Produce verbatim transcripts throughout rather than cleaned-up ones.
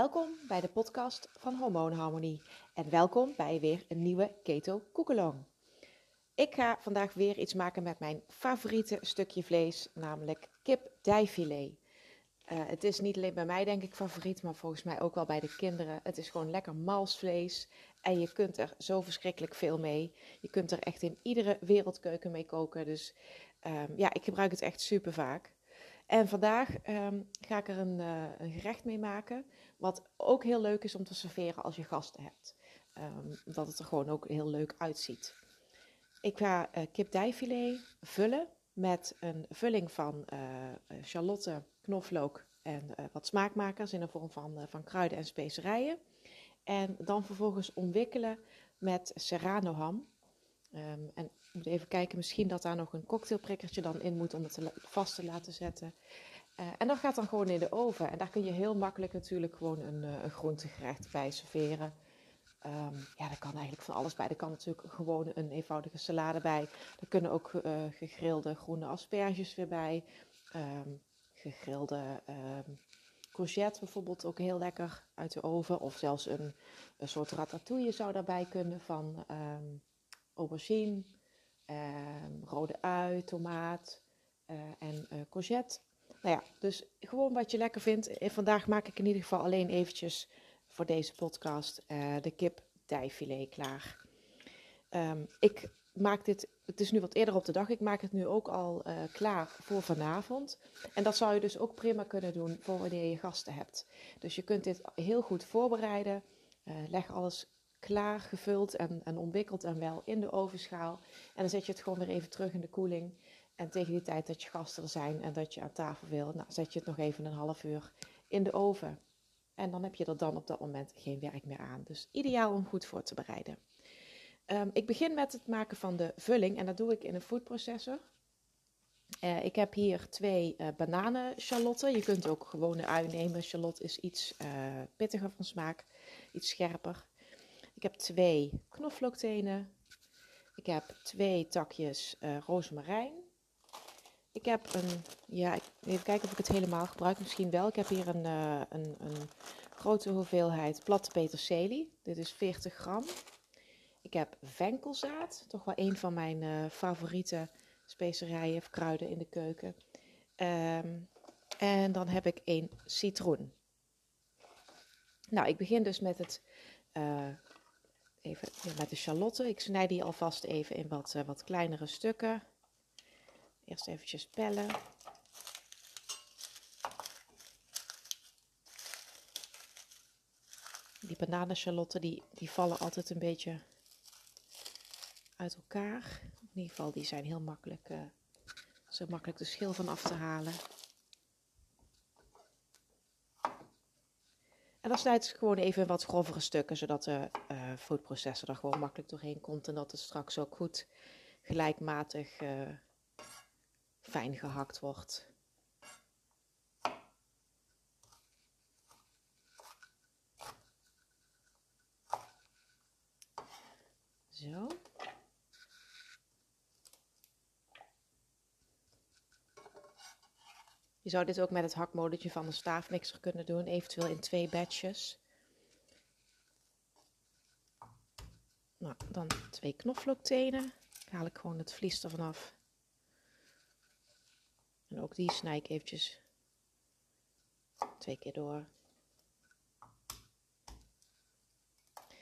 Welkom bij de podcast van Hormoonharmonie en welkom bij weer een nieuwe Keto Kookalong. Ik ga vandaag weer iets maken met mijn favoriete stukje vlees, namelijk kip-dijfilet. Uh, het is niet alleen bij mij denk ik favoriet, maar volgens mij ook wel bij de kinderen. Het is gewoon lekker malsvlees en je kunt er zo verschrikkelijk veel mee. Je kunt er echt in iedere wereldkeuken mee koken, dus uh, ja, ik gebruik het echt super vaak. En vandaag um, ga ik er een, uh, een gerecht mee maken, wat ook heel leuk is om te serveren als je gasten hebt. Um, dat het er gewoon ook heel leuk uitziet. Ik ga uh, kip-dijfilet vullen met een vulling van uh, sjalotten, knoflook en uh, wat smaakmakers in de vorm van, uh, van kruiden en specerijen. En dan vervolgens omwikkelen met serrano ham. Um, en ik moet even kijken, misschien dat daar nog een cocktailprikkertje dan in moet om het te, vast te laten zetten. Uh, en dat gaat dan gewoon in de oven. En daar kun je heel makkelijk natuurlijk gewoon een, uh, een groentegerecht bij serveren. Um, ja, daar kan eigenlijk van alles bij. Er kan natuurlijk gewoon een eenvoudige salade bij. Er kunnen ook uh, gegrilde groene asperges weer bij. Um, gegrilde um, courgette bijvoorbeeld ook heel lekker uit de oven. Of zelfs een, een soort ratatouille zou daarbij kunnen van... Um, aubergine, eh, rode ui, tomaat eh, en eh, courgette. Nou ja, dus gewoon wat je lekker vindt. En vandaag maak ik in ieder geval alleen eventjes voor deze podcast eh, de kip-dijfilet klaar. Um, ik maak dit, het is nu wat eerder op de dag, ik maak het nu ook al eh, klaar voor vanavond. En dat zou je dus ook prima kunnen doen voor wanneer je gasten hebt. Dus je kunt dit heel goed voorbereiden. Uh, leg alles klaar, gevuld en, en ontwikkeld en wel in de ovenschaal. En dan zet je het gewoon weer even terug in de koeling. En tegen die tijd dat je gasten er zijn en dat je aan tafel wil, nou, zet je het nog even een half uur in de oven. En dan heb je er dan op dat moment geen werk meer aan. Dus ideaal om goed voor te bereiden. Um, ik begin met het maken van de vulling en dat doe ik in een foodprocessor. Uh, ik heb hier twee uh, bananen sjalotten. Je kunt ook gewone ui nemen. Sjalotte is iets uh, pittiger van smaak, iets scherper. Ik heb twee knoflooktenen. Ik heb twee takjes uh, rozemarijn. Ik heb een, ja, even kijken of ik het helemaal gebruik. Misschien wel. Ik heb hier een, uh, een, een grote hoeveelheid platte peterselie. Dit is veertig gram. Ik heb venkelzaad. Toch wel een van mijn uh, favoriete specerijen of kruiden in de keuken. Um, en dan heb ik een citroen. Nou, ik begin dus met het... Uh, Even met de sjalotten. Ik snijd die alvast even in wat, uh, wat kleinere stukken. Eerst eventjes pellen. Die bananenschalotten die, die vallen altijd een beetje uit elkaar. In ieder geval die zijn heel makkelijk, uh, zo makkelijk de schil van af te halen. En dan snijd ik gewoon even wat grovere stukken, zodat de uh, foodprocessor er gewoon makkelijk doorheen komt. En dat het straks ook goed gelijkmatig uh, fijn gehakt wordt. Zo. Je zou dit ook met het hakmolentje van de staafmixer kunnen doen, eventueel in twee batches. Nou, dan twee knoflooktenen. Haal ik gewoon het vlies ervan af. En ook die snij ik eventjes twee keer door.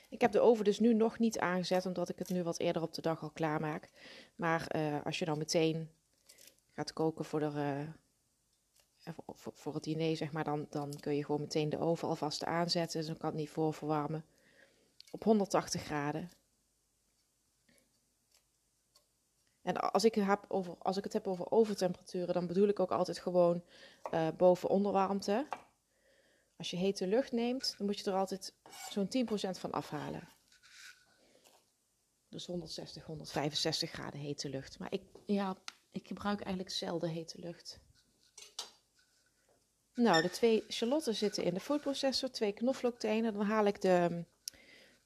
Ik heb de oven dus nu nog niet aangezet, omdat ik het nu wat eerder op de dag al klaarmaak. Maar uh, als je dan meteen gaat koken voor de... Uh, voor het diner, zeg maar, dan, dan kun je gewoon meteen de oven alvast aanzetten. Dus dan kan het niet voorverwarmen. Op honderdtachtig graden. En als ik, heb over, als ik het heb over overtemperaturen, dan bedoel ik ook altijd gewoon uh, boven onderwarmte. Als je hete lucht neemt, dan moet je er altijd zo'n tien procent van afhalen. Dus honderdzestig, honderdvijfenzestig graden hete lucht. Maar ik, ja, ik gebruik eigenlijk zelden hete lucht. Nou, de twee sjalotten zitten in de foodprocessor, twee knoflooktenen. Dan haal ik de,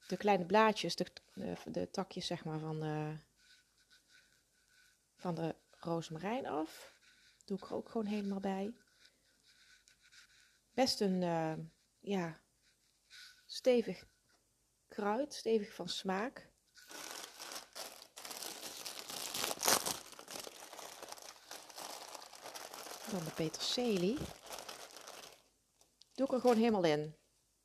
de kleine blaadjes, de, de, de takjes zeg maar van de, van de rozemarijn af. Doe ik er ook gewoon helemaal bij. Best een, uh, ja, stevig kruid, stevig van smaak. Dan de peterselie. Doe ik er gewoon helemaal in.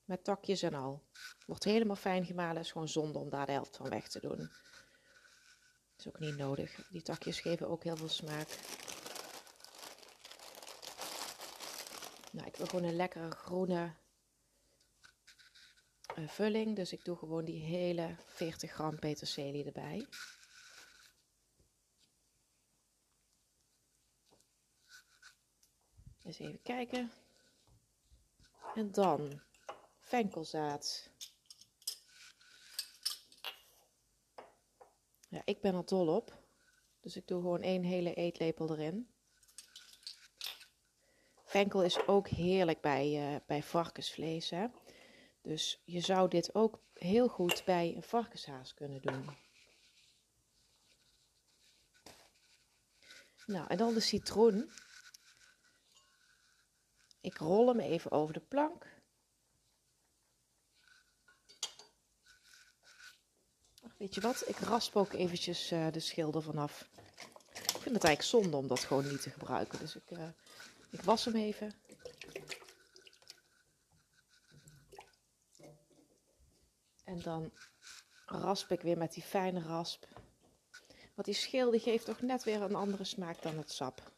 Met takjes en al. Wordt helemaal fijn gemalen. Het is gewoon zonde om daar de helft van weg te doen. Dat is ook niet nodig. Die takjes geven ook heel veel smaak. Nou, ik wil gewoon een lekkere groene uh, vulling. Dus ik doe gewoon die hele veertig gram peterselie erbij. Eens even kijken. En dan venkelzaad. Ja, ik ben er dol op. Dus ik doe gewoon één hele eetlepel erin. Venkel is ook heerlijk bij, uh, bij varkensvlees. Hè? Dus je zou dit ook heel goed bij een varkenshaas kunnen doen. Nou, en dan de citroen. Ik rol hem even over de plank. Ach, weet je wat? Ik rasp ook eventjes uh, de schil ervan af. Ik vind het eigenlijk zonde om dat gewoon niet te gebruiken. Dus ik, uh, ik was hem even. En dan rasp ik weer met die fijne rasp. Want die schil die geeft toch net weer een andere smaak dan het sap.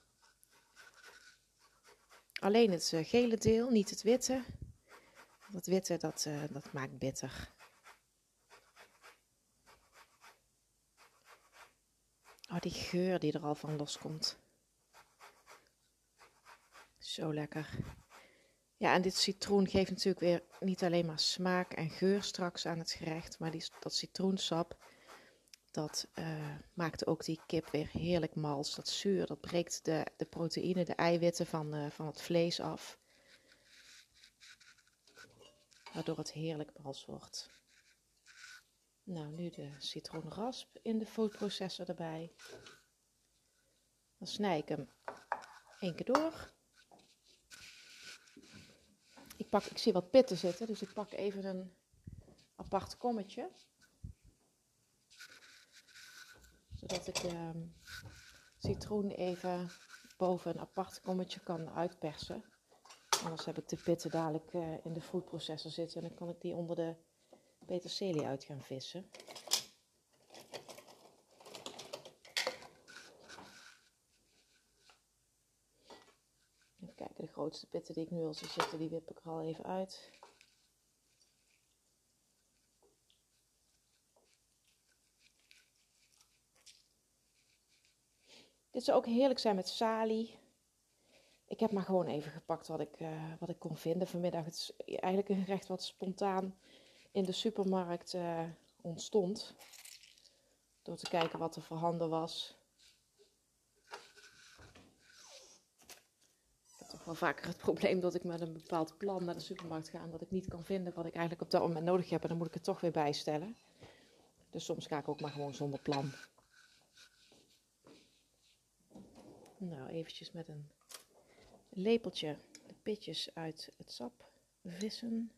Alleen het gele deel, niet het witte. Dat witte, dat, uh, dat maakt bitter. Oh, die geur die er al van loskomt. Zo lekker. Ja, en dit citroen geeft natuurlijk weer niet alleen maar smaak en geur straks aan het gerecht. Maar die, dat citroensap, dat uh, maakt ook die kip weer heerlijk mals. Dat zuur, dat breekt de, de proteïne, de eiwitten van, uh, van het vlees af. Waardoor het heerlijk mals wordt. Nou, nu de citroenrasp in de foodprocessor erbij. Dan snij ik hem één keer door. Ik, pak, ik zie wat pitten zitten, dus ik pak even een apart kommetje. Zodat ik de citroen even boven een apart kommetje kan uitpersen. Anders heb ik de pitten dadelijk in de foodprocessor zitten en dan kan ik die onder de peterselie uit gaan vissen. Even kijken, de grootste pitten die ik nu al zie zitten, die wip ik er al even uit. Dit zou ook heerlijk zijn met salie. Ik heb maar gewoon even gepakt wat ik, uh, wat ik kon vinden vanmiddag. Het is eigenlijk een gerecht wat spontaan in de supermarkt uh, ontstond. Door te kijken wat er voorhanden was. Ik heb toch wel vaker het probleem dat ik met een bepaald plan naar de supermarkt ga. En dat ik niet kan vinden wat ik eigenlijk op dat moment nodig heb. En dan moet ik het toch weer bijstellen. Dus soms ga ik ook maar gewoon zonder plan. Nou, eventjes met een lepeltje de pitjes uit het sap vissen.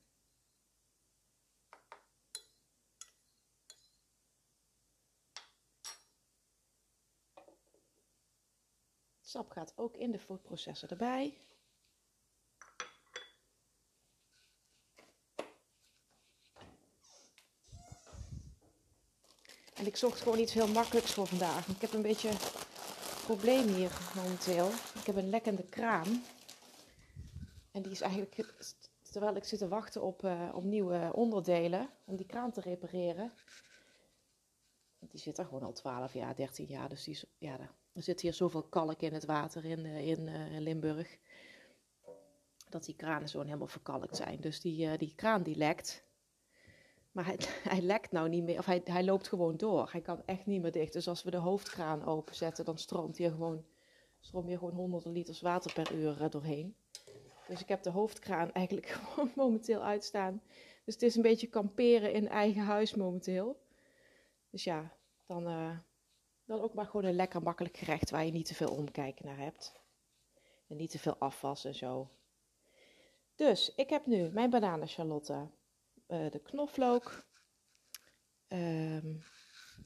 Het sap gaat ook in de foodprocessor erbij. En ik zocht gewoon iets heel makkelijks voor vandaag. Ik heb een beetje... probleem hier momenteel. Ik heb een lekkende kraan. En die is eigenlijk, terwijl ik zit te wachten op, uh, op nieuwe onderdelen, om die kraan te repareren. Die zit er gewoon al twaalf jaar, dertien jaar. Dus die is, ja, er zit hier zoveel kalk in het water in, in uh, Limburg. Dat die kranen zo helemaal verkalkt zijn. Dus die, uh, die kraan die lekt. Maar hij, hij lekt nou niet meer, of hij, hij loopt gewoon door. Hij kan echt niet meer dicht. Dus als we de hoofdkraan openzetten, dan stroomt hier gewoon, stroomt hier gewoon honderden liters water per uur doorheen. Dus ik heb de hoofdkraan eigenlijk gewoon momenteel uitstaan. Dus het is een beetje kamperen in eigen huis momenteel. Dus ja, dan, uh, dan ook maar gewoon een lekker makkelijk gerecht waar je niet te veel omkijken naar hebt. En niet te veel afwas en zo. Dus ik heb nu mijn bananenschalotten. uh, de knoflook, um,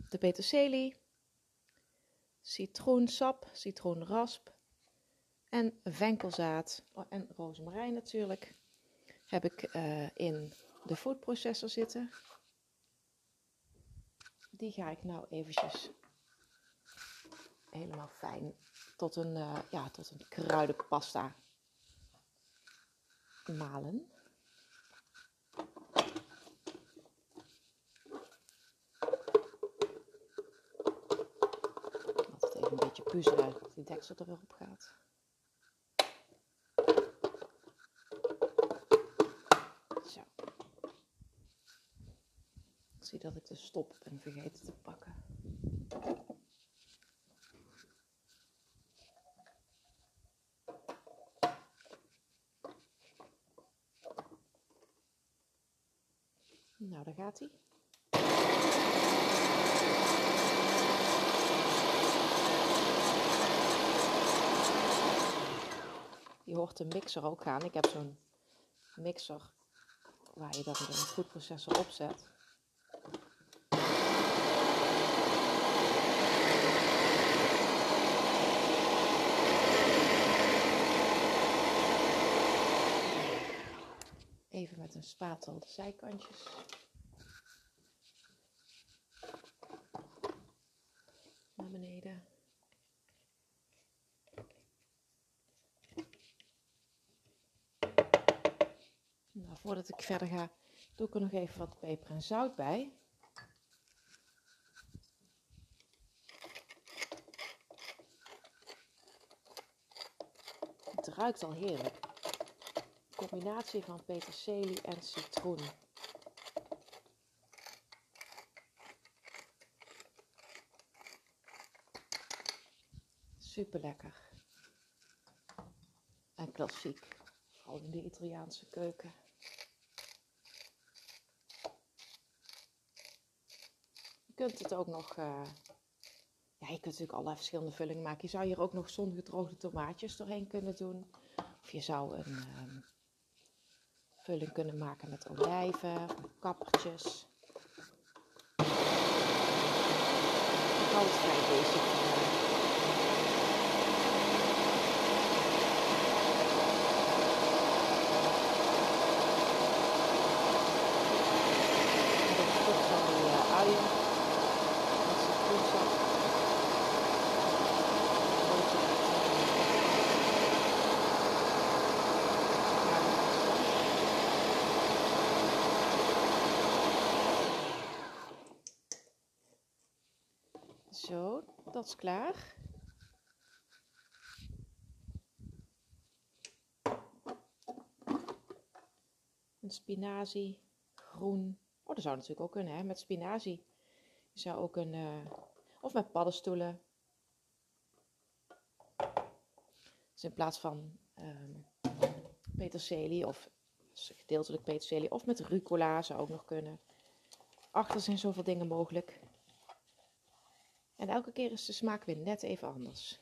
de peterselie, citroensap, citroenrasp en venkelzaad en rozemarijn natuurlijk heb ik uh, in de food processor zitten. Die ga ik nou eventjes helemaal fijn tot een, uh, ja, tot een kruidenpasta malen. Laat het even een beetje puzzelen dat die deksel er weer op gaat. Zo. Ik zie dat ik de stop ben vergeten te pakken. Nou, daar gaat hij. Je hoort de mixer ook gaan. Ik heb zo'n mixer waar je dat met een foodprocessor opzet. Even met een spatel de zijkantjes. Naar beneden. Nou, voordat ik verder ga, doe ik er nog even wat peper en zout bij. Het ruikt al heerlijk. Combinatie van peterselie en citroen. Super lekker. En klassiek. Vooral in de Italiaanse keuken. Je kunt het ook nog... Uh, ja, je kunt natuurlijk allerlei verschillende vullingen maken. Je zou hier ook nog zongedroogde tomaatjes doorheen kunnen doen. Of je zou een... Um, vulling kunnen maken met olijven, kappertjes. Alles vrij basic. Dit is goed van die uh, uien. Dat is goed van. Zo, dat is klaar. Een spinazie, groen. Oh, dat zou natuurlijk ook kunnen, hè? Met spinazie. Je zou ook een... Uh, of met paddenstoelen. Dus in plaats van um, peterselie of gedeeltelijk peterselie. Of met rucola zou ook nog kunnen. Achter zijn zoveel dingen mogelijk. En elke keer is de smaak weer net even anders.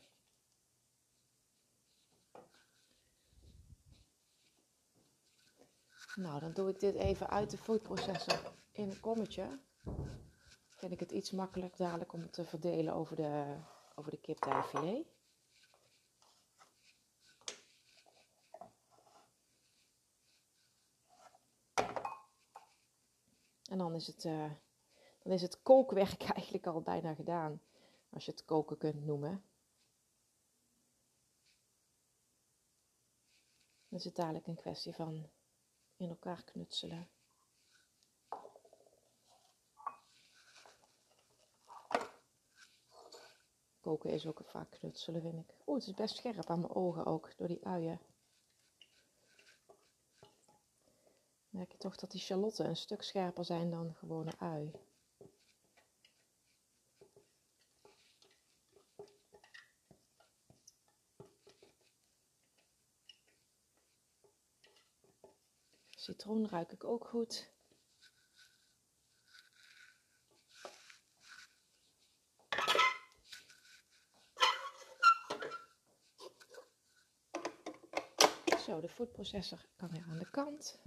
Nou, dan doe ik dit even uit de food processor in een kommetje. Vind ik het iets makkelijker dadelijk om het te verdelen over de, over de kipdijfilet. En dan is het... Uh, Dan is het kookwerk eigenlijk al bijna gedaan, als je het koken kunt noemen. Dan is het dadelijk een kwestie van in elkaar knutselen. Koken is ook vaak knutselen, vind ik. Oeh, het is best scherp aan mijn ogen ook, door die uien. Merk je toch dat die shallotten een stuk scherper zijn dan gewone ui. Citroen ruik ik ook goed. Zo, de foodprocessor kan weer aan de kant.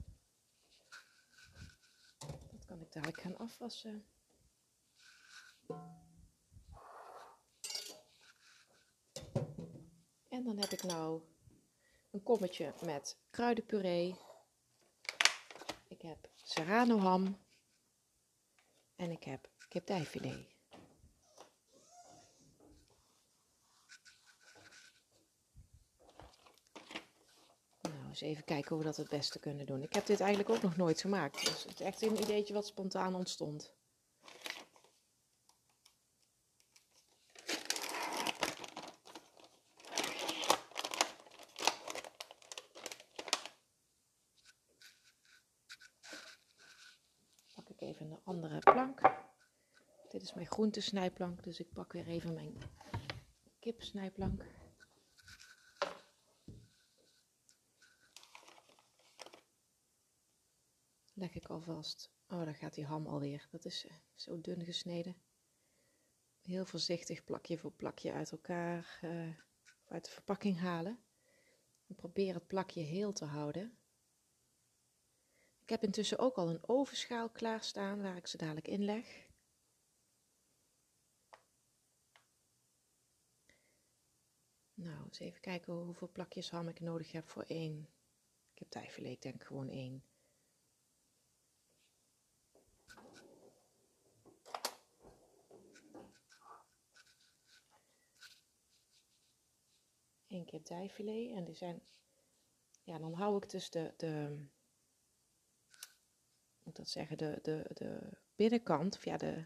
ik dadelijk gaan afwassen. En dan heb ik nou een kommetje met kruidenpuree. Ik heb serrano ham. En ik heb kipdijfilet. Nou, eens even kijken hoe we dat het beste kunnen doen. Ik heb dit eigenlijk ook nog nooit gemaakt. Dus het is echt een ideetje wat spontaan ontstond. Even een andere plank. Dit is mijn groentesnijplank, dus ik pak weer even mijn kipsnijplank. Leg ik alvast. Oh, daar gaat die ham alweer. Dat is zo dun gesneden. Heel voorzichtig plakje voor plakje uit elkaar, uh, uit de verpakking halen. En probeer het plakje heel te houden. Ik heb intussen ook al een ovenschaal klaarstaan waar ik ze dadelijk in leg. Nou, eens even kijken hoeveel plakjes ham ik nodig heb voor één. Ik heb kipfilet, ik denk gewoon één. Eén kipfilet en die zijn... Ja, dan hou ik dus de... de moet dat zeggen, de, de, de binnenkant, of ja, de,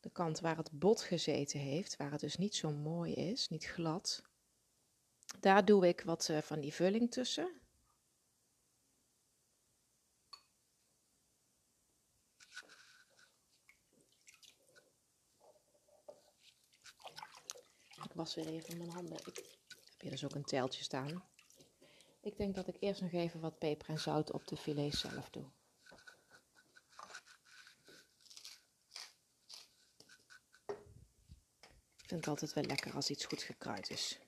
de kant waar het bot gezeten heeft, waar het dus niet zo mooi is, niet glad. Daar doe ik wat uh, van die vulling tussen. Ik was weer even mijn handen. Ik heb hier dus ook een teltje staan. Ik denk dat ik eerst nog even wat peper en zout op de filets zelf doe. Ik vind het altijd wel lekker als iets goed gekruid is.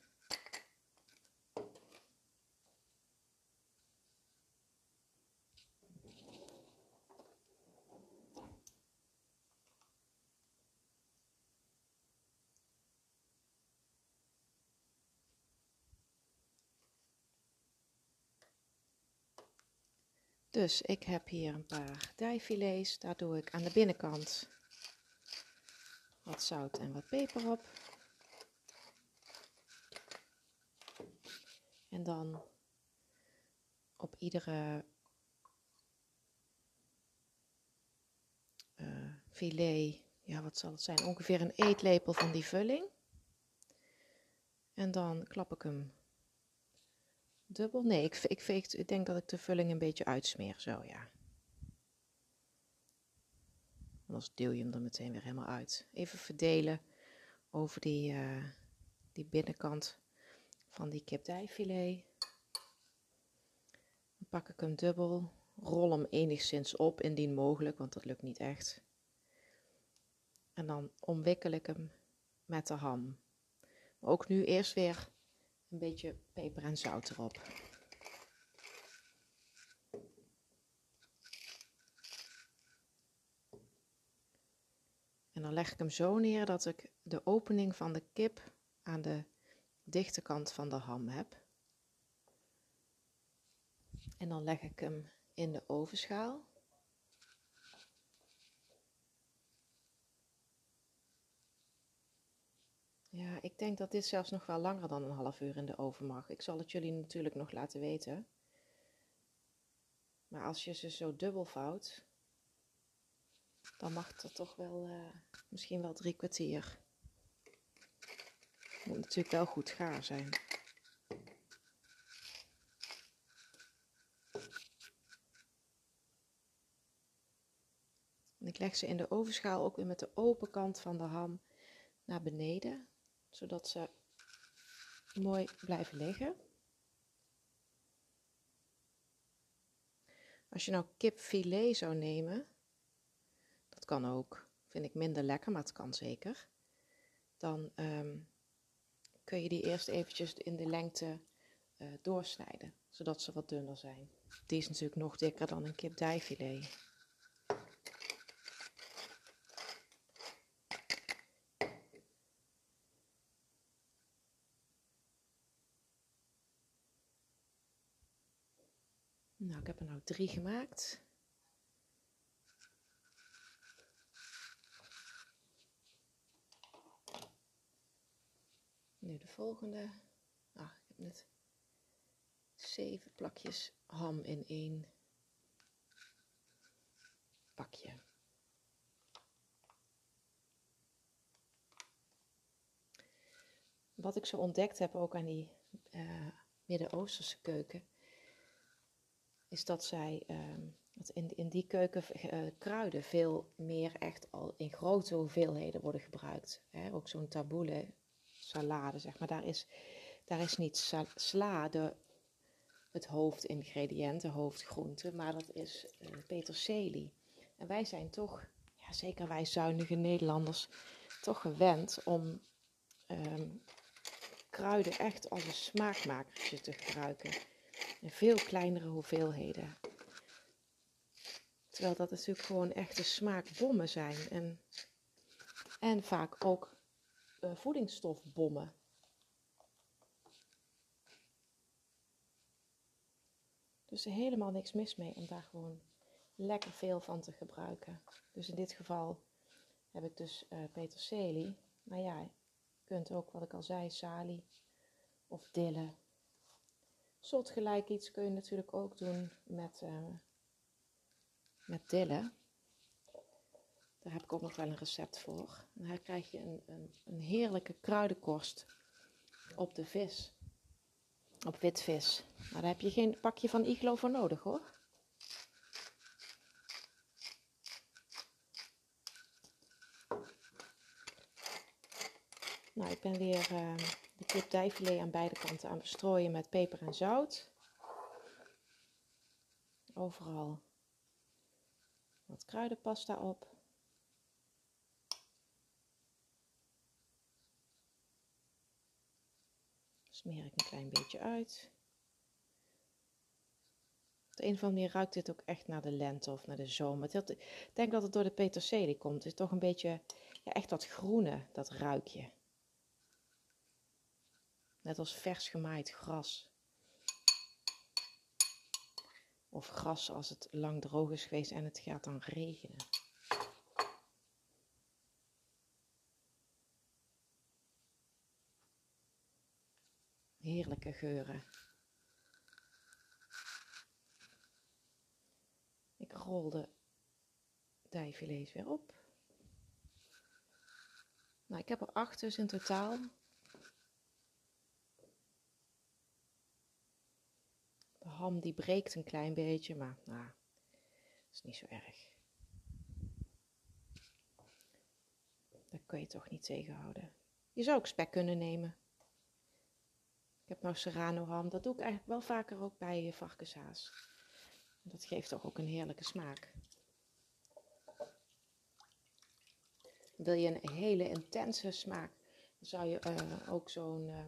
Dus ik heb hier een paar dijfilets, daar doe ik aan de binnenkant wat zout en wat peper op. En dan op iedere uh, filet, ja wat zal het zijn, ongeveer een eetlepel van die vulling. En dan klap ik hem. Dubbel? Nee, ik, ik, ik, ik denk dat ik de vulling een beetje uitsmeer, zo ja. Anders deel je hem er meteen weer helemaal uit. Even verdelen over die, uh, die binnenkant van die kipdijfilet. Dan pak ik hem dubbel, rol hem enigszins op, indien mogelijk, want dat lukt niet echt. En dan omwikkel ik hem met de ham. Maar ook nu eerst weer... een beetje peper en zout erop. En dan leg ik hem zo neer dat ik de opening van de kip aan de dichte kant van de ham heb. En dan leg ik hem in de ovenschaal. Ja, ik denk dat dit zelfs nog wel langer dan een half uur in de oven mag. Ik zal het jullie natuurlijk nog laten weten. Maar als je ze zo dubbel vouwt, dan mag dat toch wel, uh, misschien wel drie kwartier. Moet natuurlijk wel goed gaar zijn. En ik leg ze in de ovenschaal ook weer met de open kant van de ham naar beneden, zodat ze mooi blijven liggen. Als je nou kipfilet zou nemen, dat kan ook, vind ik minder lekker, maar het kan zeker. Dan um, kun je die eerst eventjes in de lengte uh, doorsnijden, zodat ze wat dunner zijn. Die is natuurlijk nog dikker dan een kipdijfilet. Nou, ik heb er nou drie gemaakt. Nu de volgende. Ah, ik heb net zeven plakjes ham in één pakje. Wat ik zo ontdekt heb ook aan die uh, Midden-Oosterse keuken, is dat zij uh, in, in die keuken uh, kruiden veel meer echt al in grote hoeveelheden worden gebruikt. Hè? Ook zo'n tabouleh salade, zeg maar. Daar is, daar is niet sal, sla de, het hoofdingrediënt, de hoofdgroente, maar dat is uh, peterselie. En wij zijn toch, ja, zeker wij zuinige Nederlanders, toch gewend om um, kruiden echt als een smaakmakertje te gebruiken. In veel kleinere hoeveelheden. Terwijl dat natuurlijk gewoon echte smaakbommen zijn. En, en vaak ook uh, voedingsstofbommen. Dus er helemaal niks mis mee om daar gewoon lekker veel van te gebruiken. Dus in dit geval heb ik dus uh, peterselie. Maar ja, je kunt ook, wat ik al zei, salie of dille. Soortgelijk iets kun je natuurlijk ook doen met, uh, met dille. Daar heb ik ook nog wel een recept voor. En daar krijg je een, een, een heerlijke kruidenkorst op de vis. Op witvis. Maar daar heb je geen pakje van iglo voor nodig, hoor. Nou, ik ben weer uh, de kipdijfilet aan beide kanten aan bestrooien met peper en zout. Overal wat kruidenpasta op. Smeer ik een klein beetje uit. Op de een of andere manier ruikt dit ook echt naar de lente of naar de zomer. Het, ik denk dat het door de peterselie komt. Het is toch een beetje, ja, echt dat groene, dat ruikje. Net als vers gemaaid gras. Of gras als het lang droog is geweest en het gaat dan regenen. Heerlijke geuren. Ik rol de dijfilets weer op. Nou, ik heb er acht dus in totaal. Ham die breekt een klein beetje, maar nou, dat is niet zo erg. Dat kun je toch niet tegenhouden. Je zou ook spek kunnen nemen. Ik heb nou serrano ham, dat doe ik eigenlijk wel vaker ook bij varkenshaas. Dat geeft toch ook een heerlijke smaak. Wil je een hele intense smaak, dan zou je uh, ook zo'n uh,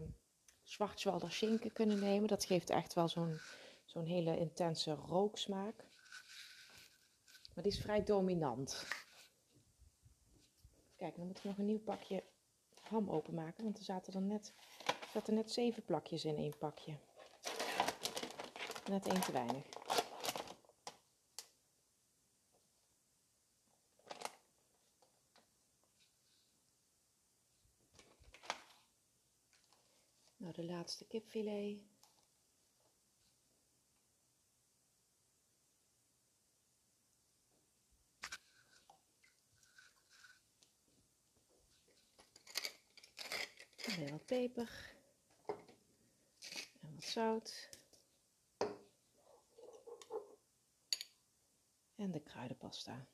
Schwarzwälderschinken kunnen nemen. Dat geeft echt wel zo'n Zo'n hele intense rooksmaak. Maar die is vrij dominant. Kijk, dan moet ik nog een nieuw pakje ham openmaken. Want er zaten er net, zaten net zeven plakjes in één pakje. Net één te weinig. Nou, de laatste kipfilet. Weer wat peper en wat zout en de kruidenpasta.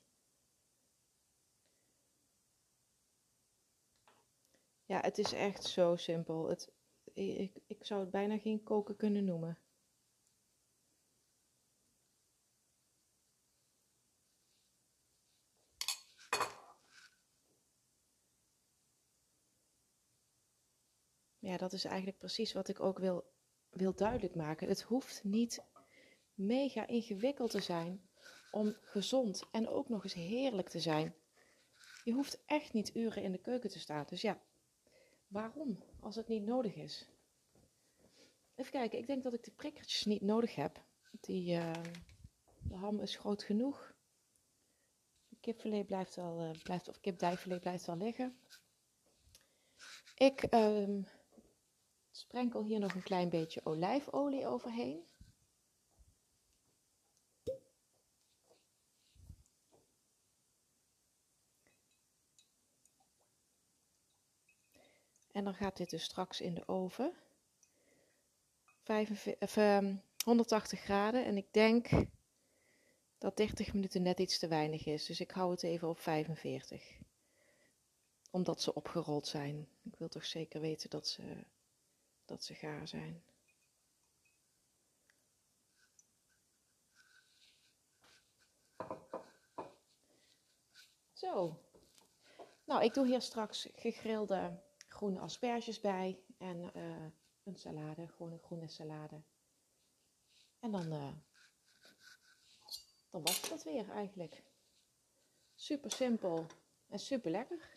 Ja, het is echt zo simpel. Het, ik, ik zou het bijna geen koken kunnen noemen. Ja, dat is eigenlijk precies wat ik ook wil, wil duidelijk maken. Het hoeft niet mega ingewikkeld te zijn om gezond en ook nog eens heerlijk te zijn. Je hoeft echt niet uren in de keuken te staan. Dus ja, waarom als het niet nodig is? Even kijken, ik denk dat ik de prikkertjes niet nodig heb. Die, uh, de ham is groot genoeg. De kipfilet blijft wel, uh, blijft, of kipdijfilet blijft wel liggen. Ik um, sprenkel hier nog een klein beetje olijfolie overheen. En dan gaat dit dus straks in de oven. honderdtachtig graden. En ik denk dat dertig minuten net iets te weinig is. Dus ik hou het even op vijfenveertig. Omdat ze opgerold zijn. Ik wil toch zeker weten dat ze, dat ze gaar zijn. Zo. Nou, ik doe hier straks gegrilde groene asperges bij en uh, een salade, gewoon een groene salade. En dan, uh, dan was dat weer eigenlijk. Super simpel en super lekker.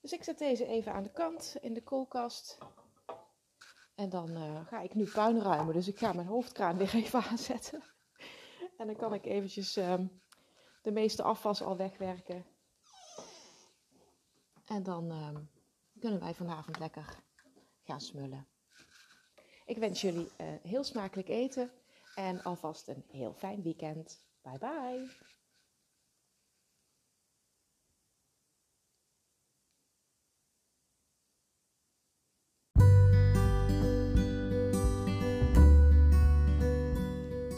Dus ik zet deze even aan de kant in de koelkast. En dan uh, ga ik nu puin ruimen, dus ik ga mijn hoofdkraan weer even aanzetten. En dan kan ik eventjes Uh, de meeste afwas al wegwerken. En dan um, kunnen wij vanavond lekker gaan smullen. Ik wens jullie uh, heel smakelijk eten. En alvast een heel fijn weekend. Bye bye.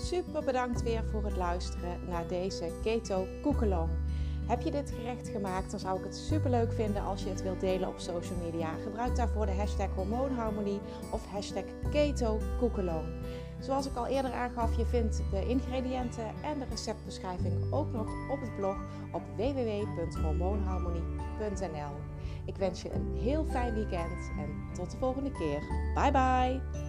Super bedankt weer voor het luisteren naar deze Keto Kookalong. Heb je dit gerecht gemaakt, dan zou ik het super leuk vinden als je het wilt delen op social media. Gebruik daarvoor de hashtag Hormoonharmonie of hashtag Keto Kookalong. Zoals ik al eerder aangaf, je vindt de ingrediënten en de receptbeschrijving ook nog op het blog op w w w punt hormoonharmonie punt n l. Ik wens je een heel fijn weekend en tot de volgende keer. Bye bye!